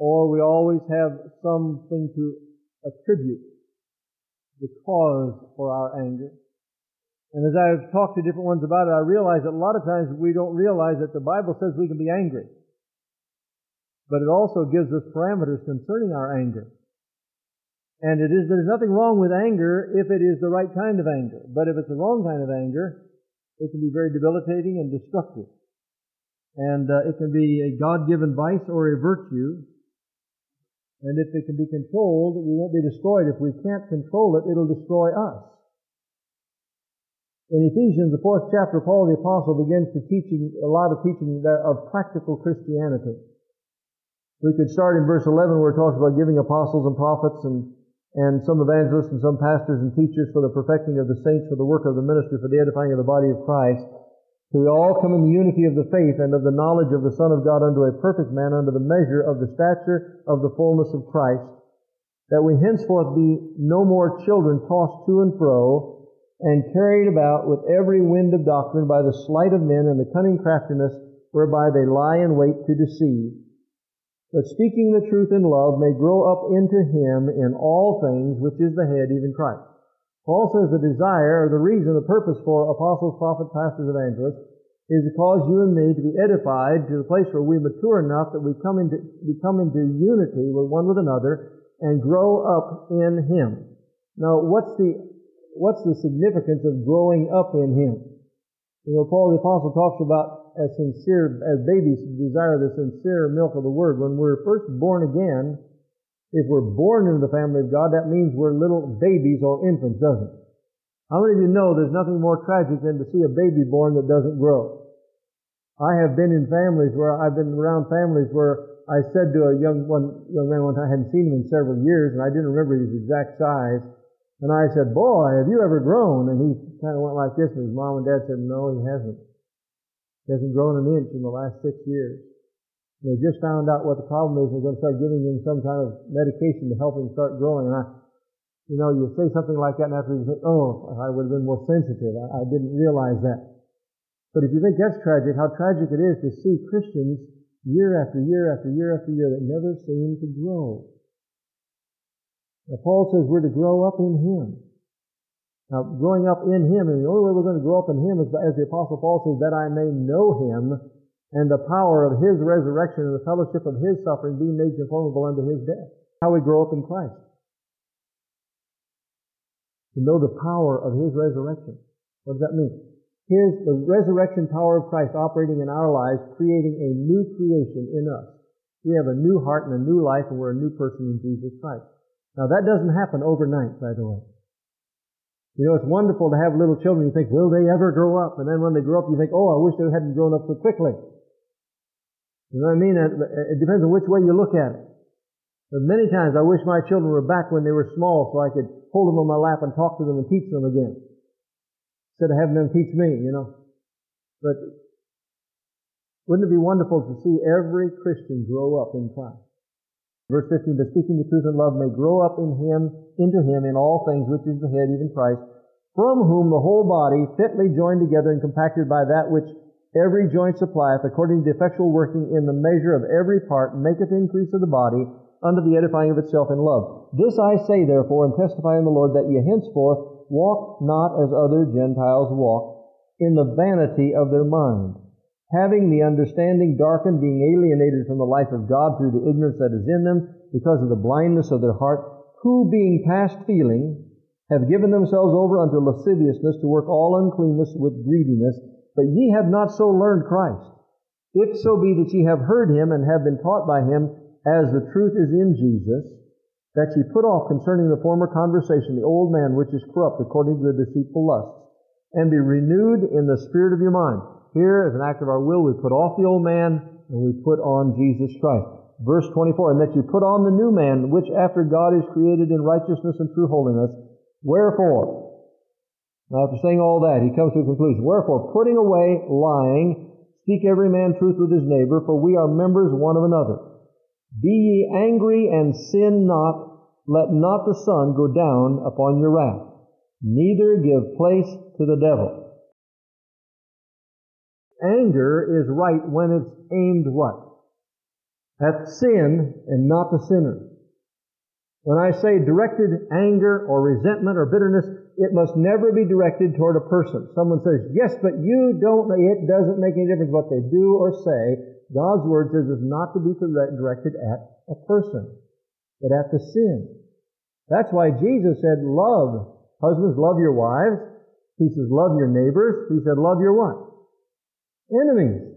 or we always have something to attribute the cause for our anger. And as I've talked to different ones about it, I realize that a lot of times we don't realize that the Bible says we can be angry. But it also gives us parameters concerning our anger. And there's nothing wrong with anger if it is the right kind of anger. But if it's the wrong kind of anger, it can be very debilitating and destructive. And it can be a God-given vice or a virtue. And if it can be controlled, we won't be destroyed. If we can't control it, it'll destroy us. In Ephesians, the 4th chapter, Paul the Apostle begins to teaching of practical Christianity. We could start in verse 11 where it talks about giving apostles and prophets and some evangelists and some pastors and teachers for the perfecting of the saints, for the work of the ministry, for the edifying of the body of Christ. So we all come in the unity of the faith and of the knowledge of the Son of God unto a perfect man, under the measure of the stature of the fullness of Christ, that we henceforth be no more children tossed to and fro, and carried about with every wind of doctrine by the sleight of men and the cunning craftiness whereby they lie in wait to deceive. But speaking the truth in love may grow up into Him in all things, which is the head, even Christ. Paul says the desire, or the reason, the purpose for apostles, prophets, pastors, evangelists is to cause you and me to be edified to the place where we mature enough that we come into unity with one with another and grow up in Him. Now, what's the significance of growing up in Him? You know, Paul the Apostle talks about as babies desire the sincere milk of the Word. When we're first born again, if we're born into the family of God, that means we're little babies or infants, doesn't it? How many of you know there's nothing more tragic than to see a baby born that doesn't grow? I have been in families where I've been around families where I said to a young man one time, I hadn't seen him in several years, and I didn't remember his exact size. And I said, "Boy, have you ever grown?" And he kind of went like this, and his mom and dad said, "No, he hasn't. He hasn't grown an inch in the last 6 years." And they just found out what the problem is, and they're going to start giving him some kind of medication to help him start growing. And you say something like that, and after you think, "Oh, I would have been more sensitive. I didn't realize that." But if you think that's tragic, how tragic it is to see Christians year after year after year after year that never seem to grow. Now, Paul says we're to grow up in Him. Now, growing up in Him, and the only way we're going to grow up in Him is, as the Apostle Paul says, that I may know Him and the power of His resurrection and the fellowship of His suffering, being made conformable unto His death. How we grow up in Christ. To know the power of His resurrection. What does that mean? The resurrection power of Christ operating in our lives, creating a new creation in us. We have a new heart and a new life, and we're a new person in Jesus Christ. Now, that doesn't happen overnight, by the way. You know, it's wonderful to have little children. You think, will they ever grow up? And then when they grow up, you think, oh, I wish they hadn't grown up so quickly. You know what I mean? It depends on which way you look at it. But many times, I wish my children were back when they were small so I could hold them on my lap and talk to them and teach them again, instead of having them teach me, you know. But wouldn't it be wonderful to see every Christian grow up in Christ? Verse 15, but speaking the truth in love may grow up in Him, into Him in all things, which is the head, even Christ, from whom the whole body, fitly joined together and compacted by that which every joint supplieth, according to the effectual working in the measure of every part, maketh increase of the body, unto the edifying of itself in love. This I say, therefore, and testify in the Lord, that ye henceforth walk not as other Gentiles walk, in the vanity of their mind, having the understanding darkened, being alienated from the life of God through the ignorance that is in them, because of the blindness of their heart, who, being past feeling, have given themselves over unto lasciviousness to work all uncleanness with greediness. But ye have not so learned Christ, if so be that ye have heard Him and have been taught by Him, as the truth is in Jesus, that ye put off concerning the former conversation the old man which is corrupt according to the deceitful lusts, and be renewed in the spirit of your mind. Here, as an act of our will, we put off the old man, and we put on Jesus Christ. Verse 24, and that you put on the new man, which after God is created in righteousness and true holiness. Wherefore, now after saying all that, he comes to a conclusion. Wherefore, putting away lying, speak every man truth with his neighbor, for we are members one of another. Be ye angry and sin not, let not the sun go down upon your wrath, neither give place to the devil. Anger is right when it's aimed what? That's sin and not the sinner. When I say directed anger or resentment or bitterness, it must never be directed toward a person. Someone says, yes, but you don't, it doesn't make any difference what they do or say. God's Word says it's not to be directed at a person, but at the sin. That's why Jesus said, love. Husbands, love your wives. He says, love your neighbors. He said, love your what? Enemies.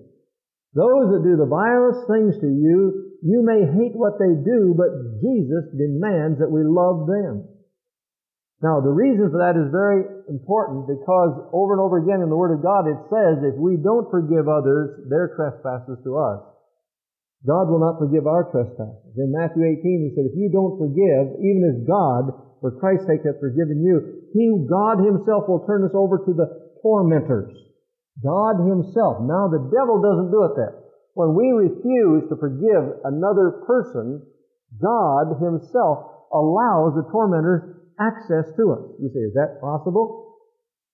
Those that do the vilest things to you, you may hate what they do, but Jesus demands that we love them. Now, the reason for that is very important because over and over again in the Word of God it says if we don't forgive others their trespasses to us, God will not forgive our trespasses. In Matthew 18 he said, if you don't forgive, even as God, for Christ's sake, hath forgiven you, God Himself will turn us over to the tormentors. God Himself. Now, the devil doesn't do it there. When we refuse to forgive another person, God Himself allows the tormentors access to us. You say, is that possible?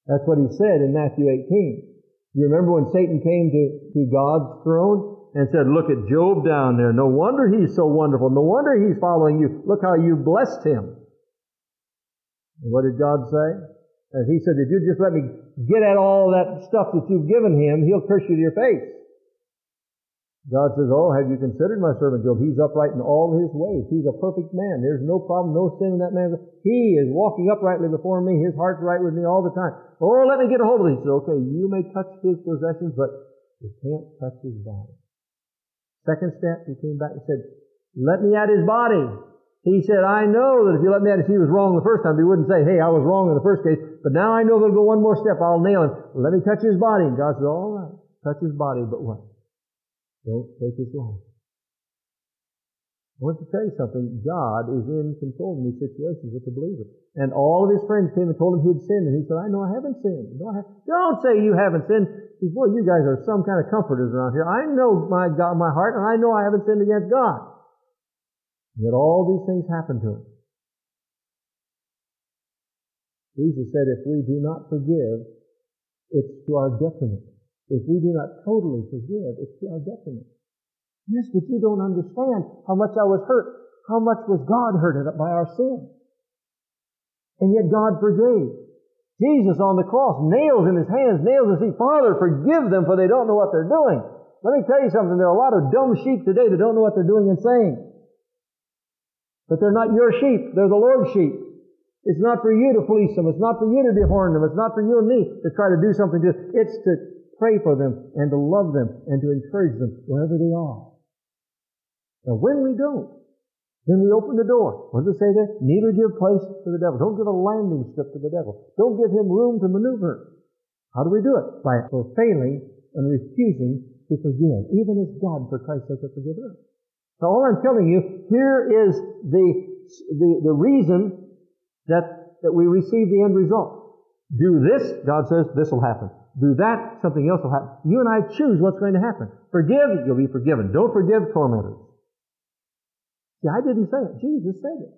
That's what He said in Matthew 18. You remember when Satan came to God's throne and said, look at Job down there. No wonder he's so wonderful. No wonder he's following you. Look how you blessed him. And what did God say? And He said, if you just let me get at all that stuff that you've given him, he'll curse you to your face. God says, oh, have you considered my servant Job? He's upright in all his ways. He's a perfect man. There's no problem, no sin in that man. He is walking uprightly before me. His heart's right with me all the time. Oh, let me get a hold of him. He said, okay, you may touch his possessions, but you can't touch his body. Second step, he came back and said, let me at his body. He said, I know that if you let me at his, he was wrong the first time. He wouldn't say, hey, I was wrong in the first case, but now I know they'll go one more step. I'll nail him. Let me touch his body. And God said, all right, touch his body, but what? Don't take his life. I want to tell you something. God is in control in these situations with the believer. And all of his friends came and told him he had sinned. And he said, I know I haven't sinned. Don't say you haven't sinned. He said, boy, you guys are some kind of comforters around here. I know my God, my heart, and I know I haven't sinned against God. And yet all these things happened to him. Jesus said, if we do not forgive, it's to our detriment. If we do not totally forgive, it's to our detriment. Yes, but you don't understand how much I was hurt. How much was God hurted by our sin? And yet God forgave. Jesus on the cross, nails in His hands, nails in His feet. Father, forgive them, for they don't know what they're doing. Let me tell you something. There are a lot of dumb sheep today that don't know what they're doing and saying. But they're not your sheep. They're the Lord's sheep. It's not for you to fleece them. It's not for you to dehorn them. It's not for you and me to try to do something to them. It's to pray for them and to love them and to encourage them wherever they are. Now, when we don't, then we open the door. What does it say there? Neither give place to the devil. Don't give a landing strip to the devil. Don't give him room to maneuver. How do we do it? By failing and refusing to forgive, even as God, for Christ's sake, has forgiven us. So all I'm telling you, here is the reason that we receive the end result. Do this, God says, this will happen. Do that, something else will happen. You and I choose what's going to happen. Forgive, you'll be forgiven. Don't forgive tormentors. See, I didn't say it. Jesus said it.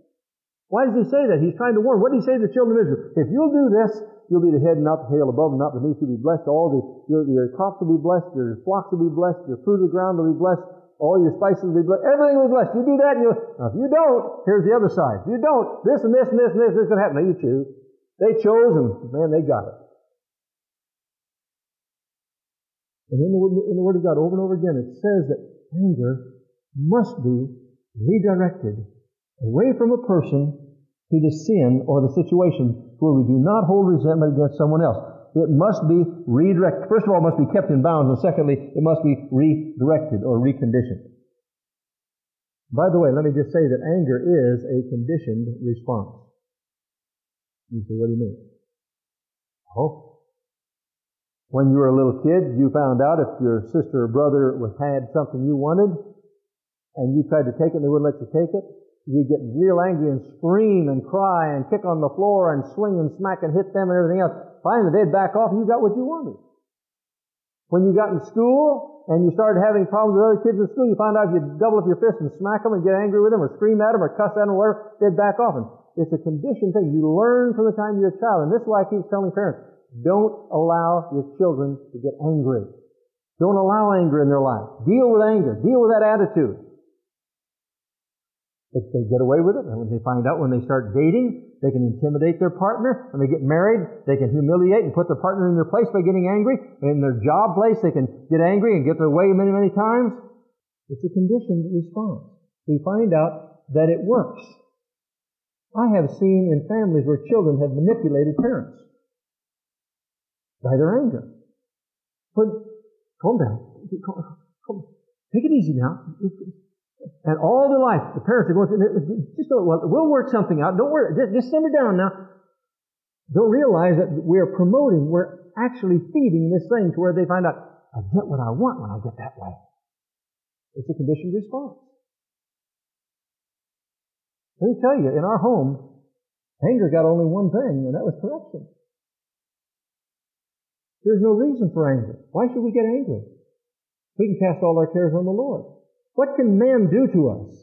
Why does He say that? He's trying to warn. What did He say to the children of Israel? If you'll do this, you'll be the head and not the tail, above and not beneath. You'll be blessed. Your crops will be blessed. Your flocks will be blessed. Your fruit of the ground will be blessed. All your spices will be blessed. Everything will be blessed. You do that, and now, if you don't, here's the other side. If you don't, this and this and this and this is going to happen. Now, you choose. They chose, and man, they got it. And in the Word of God, over and over again, it says that anger must be redirected away from a person to the sin or the situation where we do not hold resentment against someone else. It must be redirected. First of all, it must be kept in bounds, and secondly, it must be redirected or reconditioned. By the way, let me just say that anger is a conditioned response. You say, what do you mean? Oh. When you were a little kid, you found out if your sister or brother had something you wanted, and you tried to take it and they wouldn't let you take it, you'd get real angry and scream and cry and kick on the floor and swing and smack and hit them and everything else. Finally, they'd back off and you got what you wanted. When you got in school and you started having problems with other kids in school, you found out if you double up your fist and smack them and get angry with them or scream at them or cuss at them or whatever, they'd back off. And it's a conditioned thing. You learn from the time you're a child. And this is why I keep telling parents, don't allow your children to get angry. Don't allow anger in their life. Deal with anger. Deal with that attitude. But they get away with it, and when they find out, when they start dating, they can intimidate their partner. When they get married, they can humiliate and put their partner in their place by getting angry. In their job place, they can get angry and get their way many, many times. It's a conditioned response. We find out that it works. I have seen in families where children have manipulated parents by their anger. But calm down. Take it easy now. And all their life, the parents are going through, just don't, we'll work something out. Don't worry. Just simmer down now. Don't realize that we're promoting, we're actually feeding this thing to where they find out, I get what I want when I get that way. It's a conditioned response. Let me tell you, in our home, anger got only one thing, and that was correction. There's no reason for anger. Why should we get angry? We can cast all our cares on the Lord. What can man do to us?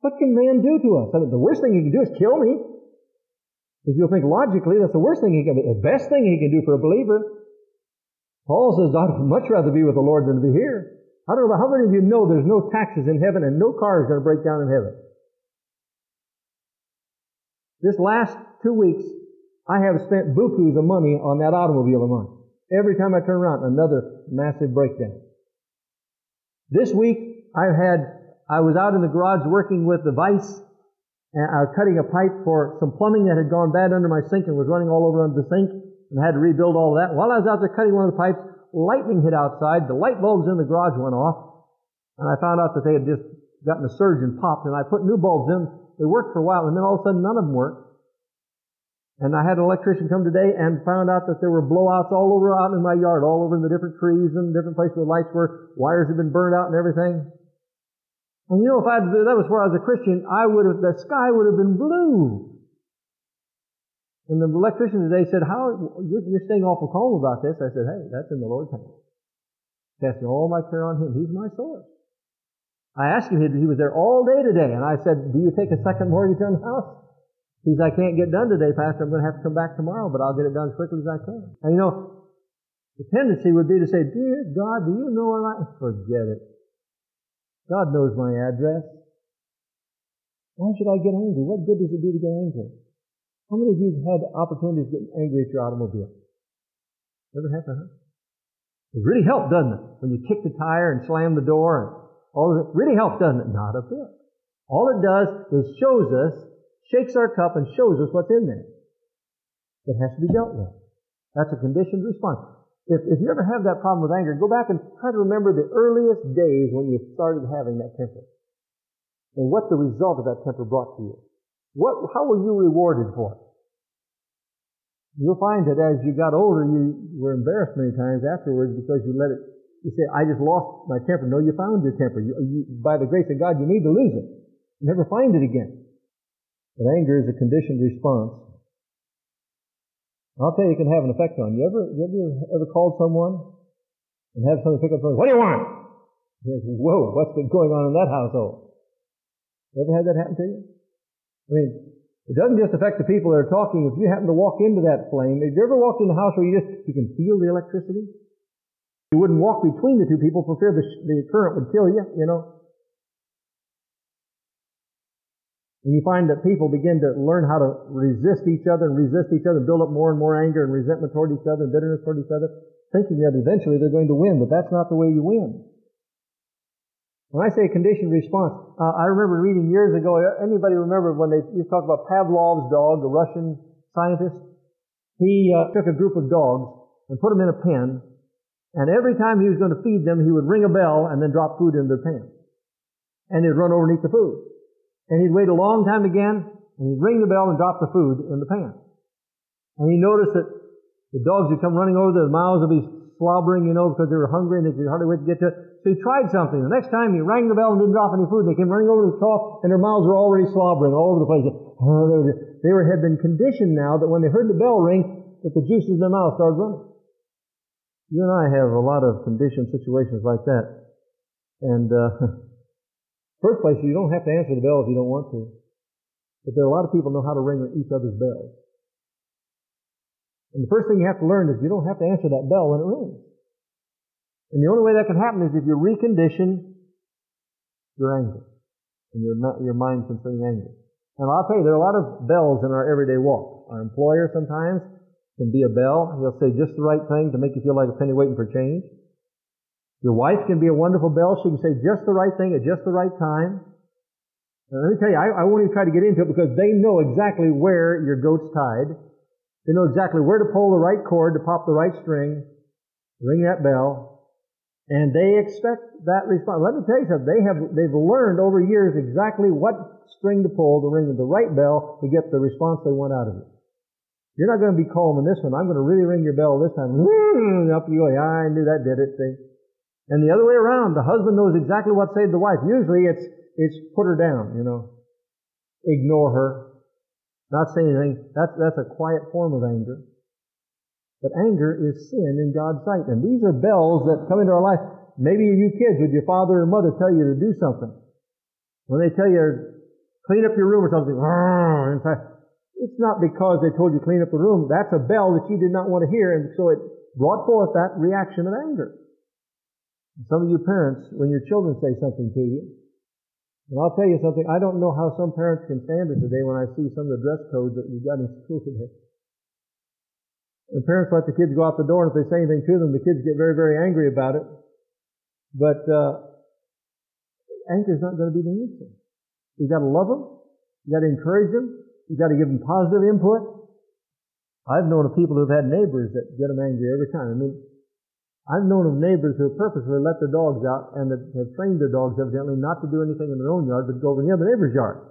What can man do to us? I mean, the worst thing he can do is kill me. If you'll think logically, that's the worst thing he can do. The best thing he can do for a believer. Paul says, I'd much rather be with the Lord than to be here. I don't know about how many of you know there's no taxes in heaven and no car is going to break down in heaven. This last 2 weeks, I have spent bukus of money on that automobile of mine. Every time I turn around, another massive breakdown. This week, I was out in the garage working with the vise, and I was cutting a pipe for some plumbing that had gone bad under my sink and was running all over under the sink, and I had to rebuild all that. While I was out there cutting one of the pipes, lightning hit outside, the light bulbs in the garage went off, and I found out that they had just gotten a surge and popped, and I put new bulbs in. They worked for a while, and then all of a sudden none of them worked. And I had an electrician come today and found out that there were blowouts all over out in my yard, all over in the different trees and different places where the lights were. Wires had been burned out and everything. And you know, if that was where I was a Christian, the sky would have been blue. And the electrician today said, you're staying awful calm about this. I said, hey, that's in the Lord's hand. Casting all my care on Him. He's my source. I asked him, he was there all day today, and I said, do you take a second mortgage on the house? He says, I can't get done today, Pastor. I'm going to have to come back tomorrow, but I'll get it done as quickly as I can. And you know, the tendency would be to say, dear God, do you know where I am? Forget it. God knows my address. Why should I get angry? What good does it do to get angry? How many of you have had opportunities to get angry at your automobile? Never happened, huh? It really helped, doesn't it? When you kick the tire and slam the door and all of it. Really helped, doesn't it? Not a bit. All it does is shows us, shakes our cup and shows us what's in there. It has to be dealt with. That's a conditioned response. If you ever have that problem with anger, go back and try to remember the earliest days when you started having that temper and what the result of that temper brought to you. How were you rewarded for it? You'll find that as you got older, you were embarrassed many times afterwards because you let it, you say, I just lost my temper. No, you found your temper. You, by the grace of God, you need to lose it. You never find it again. But anger is a conditioned response. I'll tell you, it can have an effect on you. You ever called someone and have someone pick up the phone? What do you want? You say, whoa, what's been going on in that household? You ever had that happen to you? I mean, it doesn't just affect the people that are talking. If you happen to walk into that flame, have you ever walked in the house where you can feel the electricity? You wouldn't walk between the two people for fear the current would kill you, you know. And you find that people begin to learn how to resist each other, build up more and more anger and resentment toward each other and bitterness toward each other, thinking that eventually they're going to win, but that's not the way you win. When I say conditioned response, I remember reading years ago, anybody remember when they used to talk about Pavlov's dog, the Russian scientist? He took a group of dogs and put them in a pen, and every time he was going to feed them, he would ring a bell and then drop food in their pen. And they'd run over and eat the food. And he'd wait a long time again, and he'd ring the bell and drop the food in the pan. And he noticed that the dogs would come running over, their mouths would be slobbering, you know, because they were hungry and they could hardly wait to get to it. So he tried something. The next time he rang the bell and didn't drop any food, and they came running over to the trough, and their mouths were already slobbering all over the place. They had been conditioned now that when they heard the bell ring, that the juices in their mouth started running. You and I have a lot of conditioned situations like that. And, first place, you don't have to answer the bell if you don't want to. But there are a lot of people know how to ring each other's bells. And the first thing you have to learn is you don't have to answer that bell when it rings. And the only way that can happen is if you recondition your anger. and your mind concerning anger. And I'll tell you, there are a lot of bells in our everyday walk. Our employer sometimes can be a bell. He'll say just the right thing to make you feel like a penny waiting for change. Your wife can be a wonderful bell. She can say just the right thing at just the right time. Now, let me tell you, I won't even try to get into it because they know exactly where your goat's tied. They know exactly where to pull the right cord to pop the right string, ring that bell, and they expect that response. Let me tell you something. They've learned over years exactly what string to pull, the ring of the right bell to get the response they want out of it. You're not going to be calm in this one. I'm going to really ring your bell this time. Up you go. Yeah, I knew that did it. See? And the other way around, the husband knows exactly what saved the wife. Usually it's put her down, ignore her, not say anything. That's a quiet form of anger. But anger is sin in God's sight. And these are bells that come into our life. Maybe you kids, would your father or mother tell you to do something? When they tell you, clean up your room or something. It's not because they told you to clean up the room. That's a bell that you did not want to hear, and so it brought forth that reaction of anger. And some of you parents, when your children say something to you, and I'll tell you something, I don't know how some parents can stand it today when I see some of the dress codes that we've got in school today. The parents let the kids go out the door, and if they say anything to them, the kids get very, very angry about it. But anger is not going to be the answer. You got to love them. You got to encourage them. You got to give them positive input. I've known of people who've had neighbors that get them angry every time. I mean, I've known of neighbors who purposely let their dogs out and have trained their dogs evidently not to do anything in their own yard, but go over in the other neighbor's yard,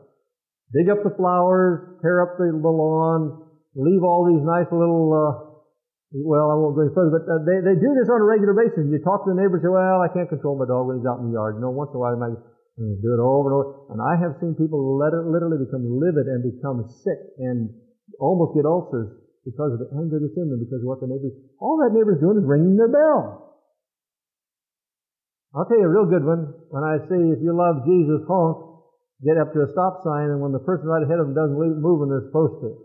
dig up the flowers, tear up the lawn, leave all these nice little. I won't go any further, but they do this on a regular basis. You talk to the neighbors, say, "Well, I can't control my dog when he's out in the yard." Once in a while, they might. And do it over and over. And I have seen people literally become livid and become sick and almost get ulcers because of the anger that's in them, because of what the neighbors... All that neighbor's doing is ringing their bell. I'll tell you a real good one. When I say, if you love Jesus, honk, get up to a stop sign, and when the person right ahead of them doesn't move when they're supposed to.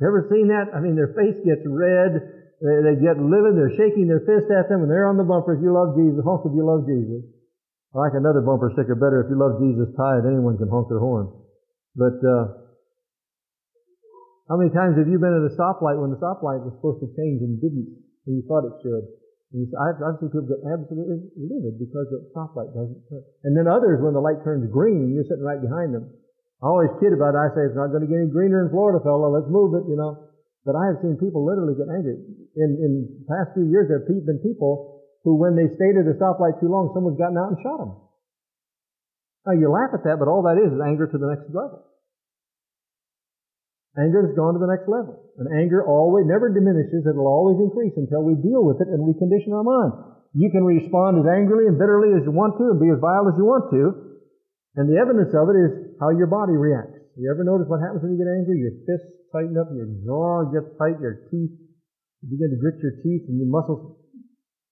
You ever seen that? I mean, their face gets red. They get livid. They're shaking their fist at them, and they're on the bumper. If you love Jesus, honk if you love Jesus. I like another bumper sticker better. If you love Jesus, tithe. Anyone can honk their horn. But how many times have you been at a stoplight when the stoplight was supposed to change and didn't, and you thought it should? And I've seen people get absolutely livid because the stoplight doesn't turn. And then others, when the light turns green, you're sitting right behind them. I always kid about it. I say, it's not going to get any greener in Florida, fella. Let's move it, But I have seen people literally get angry. In the past few years, there have been people who, when they stayed at a stoplight too long, someone's gotten out and shot them. Now, you laugh at that, but all that is anger to the next level. Anger has gone to the next level. And anger never diminishes. It'll always increase until we deal with it and recondition our mind. You can respond as angrily and bitterly as you want to and be as vile as you want to. And the evidence of it is how your body reacts. You ever notice what happens when you get angry? Your fists tighten up, your jaw gets tight, your teeth, you begin to grit your teeth and your muscles.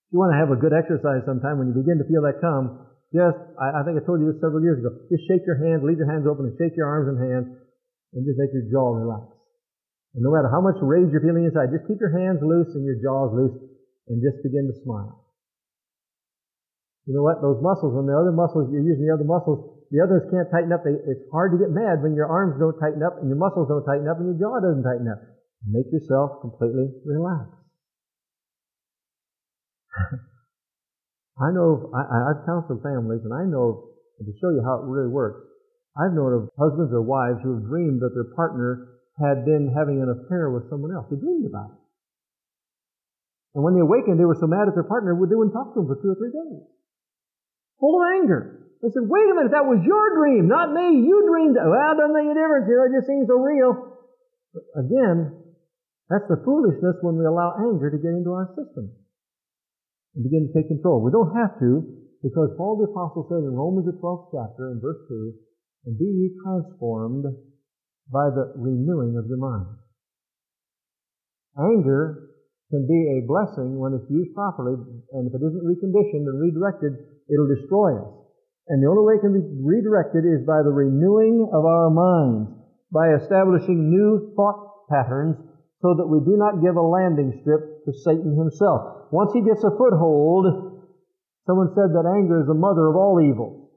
If you want to have a good exercise sometime, when you begin to feel that come, I think I told you this several years ago, just shake your hands, leave your hands open, and shake your arms and hands, and just make your jaw relax. And no matter how much rage you're feeling inside, just keep your hands loose and your jaws loose, and just begin to smile. You know what? Those muscles, when the other muscles, you're using the other muscles, the others can't tighten up. It's hard to get mad when your arms don't tighten up, and your muscles don't tighten up, and your jaw doesn't tighten up. Make yourself completely relaxed. I know, I've counseled families, and I know, to show you how it really works, I've known of husbands or wives who have dreamed that their partner had been having an affair with someone else. They dreamed about it. And when they awakened, they were so mad at their partner, they wouldn't talk to them for 2 or 3 days. Full of anger. They said, wait a minute, that was your dream, not me. You dreamed it. Well, it doesn't make a difference. It just seems so real. But again, that's the foolishness when we allow anger to get into our system and begin to take control. We don't have to, because Paul the Apostle said in Romans the 12th chapter in verse 2, and be ye transformed by the renewing of your mind. Anger can be a blessing when it's used properly, and if it isn't reconditioned and redirected, it'll destroy us. And the only way it can be redirected is by the renewing of our minds, by establishing new thought patterns so that we do not give a landing strip to Satan himself. Once he gets a foothold, someone said that anger is the mother of all evil.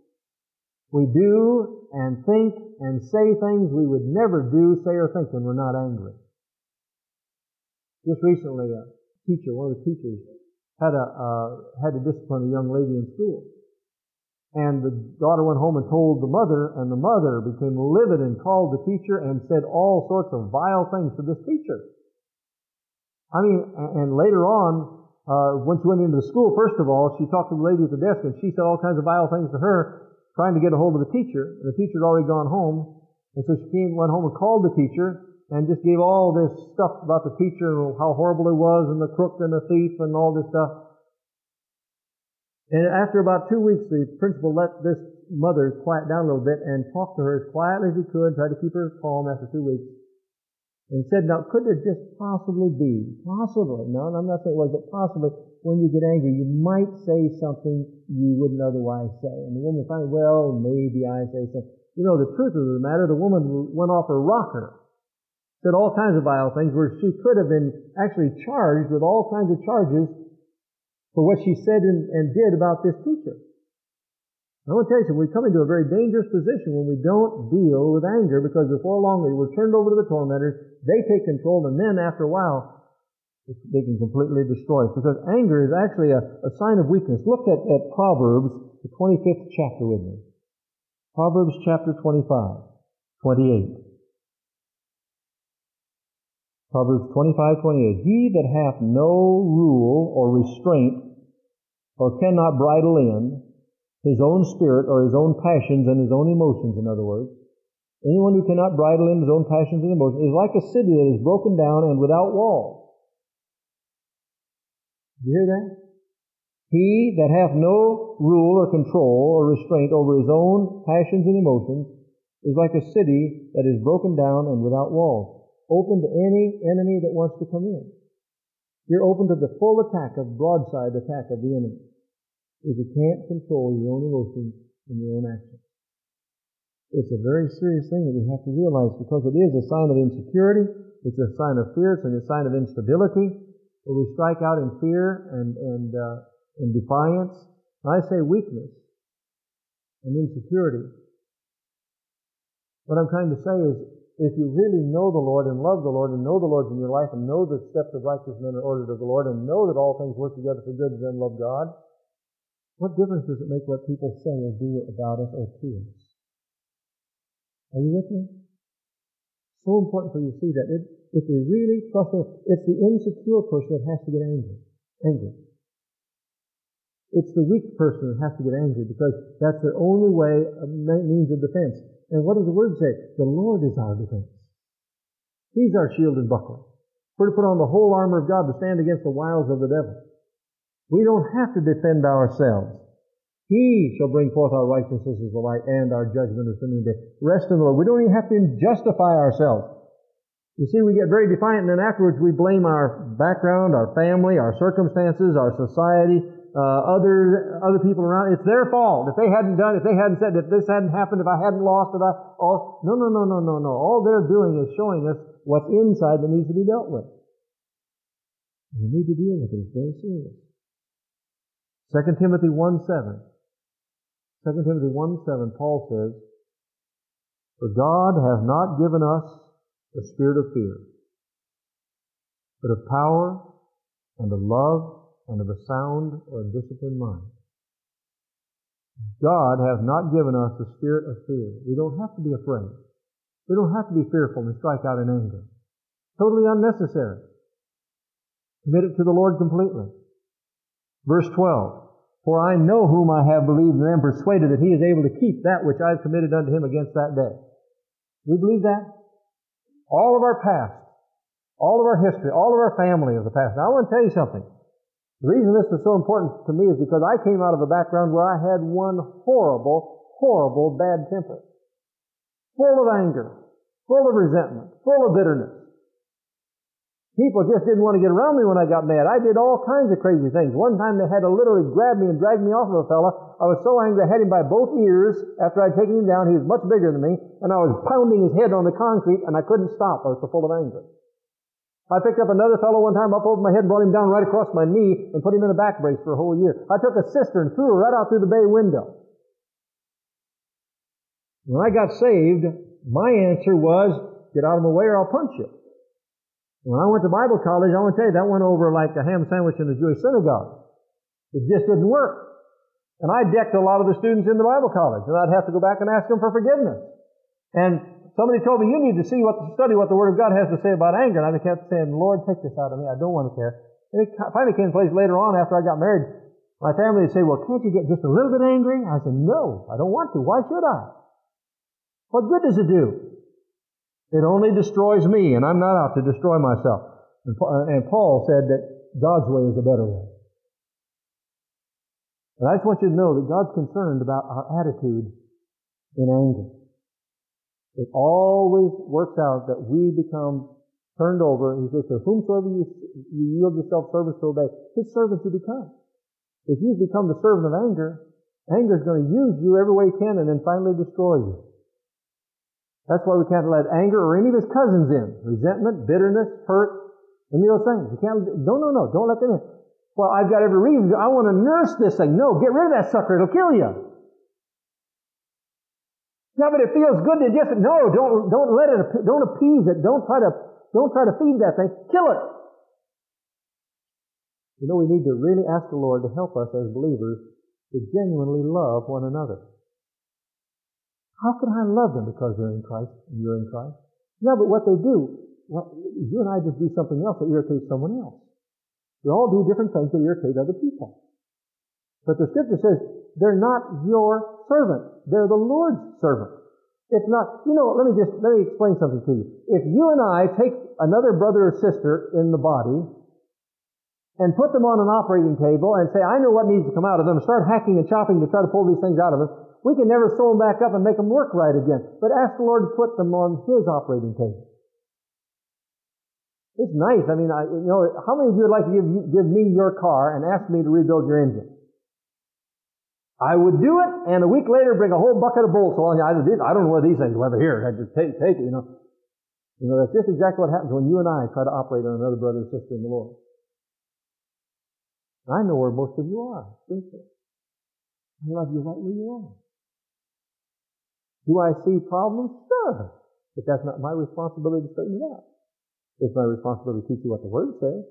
We do and think and say things we would never do, say, or think when we're not angry. Just recently, a teacher, one of the teachers, had to discipline a young lady in school. And the daughter went home and told the mother, and the mother became livid and called the teacher and said all sorts of vile things to this teacher. I mean, and later on, when she went into the school, first of all, she talked to the lady at the desk, and she said all kinds of vile things to her, trying to get a hold of the teacher. The teacher had already gone home, and so she went home and called the teacher and just gave all this stuff about the teacher and how horrible he was and the crook and the thief and all this stuff. And after about 2 weeks, the principal let this mother quiet down a little bit and talked to her as quietly as he could, tried to keep her calm after 2 weeks, and said, now, could it just possibly be, no, I'm not saying it was, but possibly, when you get angry, you might say something you wouldn't otherwise say. And the woman finally, well, maybe I say something. You know, the truth of the matter, the woman went off her rocker, said all kinds of vile things, where she could have been actually charged with all kinds of charges for what she said and did about this teacher. I want to tell you something, we come into a very dangerous position when we don't deal with anger, because before long we were turned over to the tormentors, they take control, and then after a while they can completely destroy us. Because anger is actually a sign of weakness. Look at Proverbs, the 25th chapter with me. Proverbs chapter 28. Proverbs 25:28. He that hath no rule or restraint, or cannot bridle in his own spirit or his own passions and his own emotions, in other words, anyone who cannot bridle in his own passions and emotions is like a city that is broken down and without walls. You hear that? He that hath no rule or control or restraint over his own passions and emotions is like a city that is broken down and without walls. Open to any enemy that wants to come in. You're open to the full attack of broadside attack of the enemy if you can't control your own emotions and your own actions. It's a very serious thing that we have to realize, because it is a sign of insecurity, it's a sign of fear, it's a sign of instability, where we strike out in fear and defiance. And I say weakness and insecurity. What I'm trying to say is, if you really know the Lord and love the Lord and know the Lord in your life and know the steps of righteous men are ordered of the Lord and know that all things work together for good to them love God, what difference does it make what people say or do about us or to us? Are you with me? So important for you to see that. If we really trust Him, it's the insecure person that has to get angry. It's the weak person that has to get angry, because that's their only way of means of defense. And what does the Word say? The Lord is our defense. He's our shield and buckler. We're to put on the whole armor of God to stand against the wiles of the devil. We don't have to defend ourselves. He shall bring forth our righteousness as the light and our judgment as the noonday. Rest in the Lord. We don't even have to justify ourselves. You see, we get very defiant, and then afterwards we blame our background, our family, our circumstances, our society, other people around. It's their fault. If they hadn't said, if this hadn't happened, if I hadn't lost, No. All they're doing is showing us what's inside that needs to be dealt with. We need to deal with it. It's very serious. 2 Timothy 1:7, Paul says, for God hath not given us the spirit of fear, but of power and of love and of a sound or disciplined mind. God hath not given us the spirit of fear. We don't have to be afraid. We don't have to be fearful and strike out in anger. Totally unnecessary. Commit it to the Lord completely. Verse 12, for I know whom I have believed and am persuaded that He is able to keep that which I have committed unto Him against that day. We believe that? All of our past, all of our history, all of our family of the past. Now I want to tell you something. The reason this was so important to me is because I came out of a background where I had one horrible bad temper. Full of anger. Full of resentment. Full of bitterness. People just didn't want to get around me when I got mad. I did all kinds of crazy things. One time they had to literally grab me and drag me off of a fella. I was so angry I had him by both ears after I'd taken him down. He was much bigger than me, and I was pounding his head on the concrete, and I couldn't stop. I was so full of anger. I picked up another fellow one time up over my head, brought him down right across my knee, and put him in a back brace for a whole year. I took a sister and threw her right out through the bay window. When I got saved, my answer was, get out of my way or I'll punch you. When I went to Bible college, I want to tell you, that went over like a ham sandwich in the Jewish synagogue. It just didn't work. And I decked a lot of the students in the Bible college, and I'd have to go back and ask them for forgiveness. And somebody told me, you need to study what the Word of God has to say about anger. And I kept saying, Lord, take this out of me. I don't want to care. And it finally came to place later on after I got married. My family would say, well, can't you get just a little bit angry? I said, no, I don't want to. Why should I? What good does it do? It only destroys me, and I'm not out to destroy myself. And Paul said that God's way is a better way. And I just want you to know that God's concerned about our attitude in anger. It always works out that we become turned over. He says, to whomsoever you yield yourself service to obey, his servant you become. If you become the servant of anger, anger is going to use you every way it can and then finally destroy you. That's why we can't let anger or any of his cousins in. Resentment, bitterness, hurt, any of those things. You can't, no, don't let them in. Well, I've got every reason. I want to nurse this thing. No, get rid of that sucker. It'll kill you. Yeah, but it feels good to just, no, don't let it, don't appease it. Don't try to feed that thing. Kill it. You know, we need to really ask the Lord to help us as believers to genuinely love one another. How can I love them? Because they're in Christ and you're in Christ. Yeah, but what they do, well, you and I just do something else that irritates someone else. We all do different things that irritate other people. But the Scripture says, they're not your servant. They're the Lord's servant. It's not, you know, let me explain something to you. If you and I take another brother or sister in the body and put them on an operating table and say, I know what needs to come out of them, start hacking and chopping to try to pull these things out of them, we can never sew them back up and make them work right again. But ask the Lord to put them on His operating table. It's nice. I mean, you know, how many of you would like to give me your car and ask me to rebuild your engine? I would do it, and a week later bring a whole bucket of bolts along. I don't know where these things were ever here. I just take it, you know. You know, that's just exactly what happens when you and I try to operate on another brother and sister in the Lord. And I know where most of you are. I love you right where you are. Do I see problems? Sure. But that's not my responsibility to straighten it out. It's my responsibility to teach you what the Word says.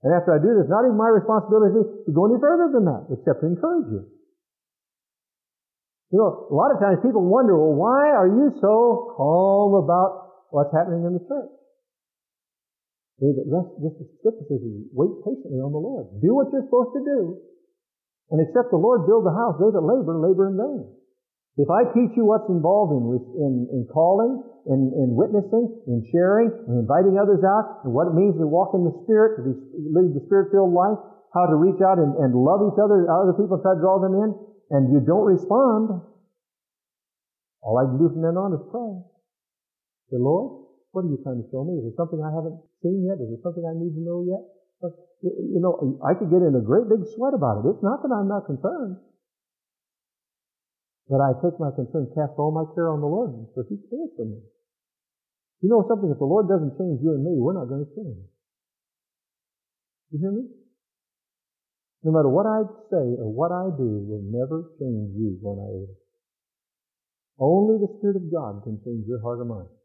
And after I do this, not even my responsibility to go any further than that, except to encourage you. You know, a lot of times people wonder, well, why are you so calm about what's happening in the church? This Scripture says, wait patiently on the Lord. Do what you're supposed to do. And except the Lord build the house, they that labor in vain. If I teach you what's involved in calling, in witnessing, in sharing, in inviting others out, and what it means to walk in the Spirit, to live the Spirit-filled life, how to reach out and love each other people, try to draw them in, and you don't respond, all I can do from then on is pray. Say, Lord, what are you trying to show me? Is there something I haven't seen yet? Is there something I need to know yet? But, you know, I could get in a great big sweat about it. It's not that I'm not concerned. But I take my concern, cast all my care on the Lord, for He cares for me. You know something, if the Lord doesn't change you and me, we're not going to change. You hear me? No matter what I say or what I do will never change you when I do. Only the Spirit of God can change your heart or mind.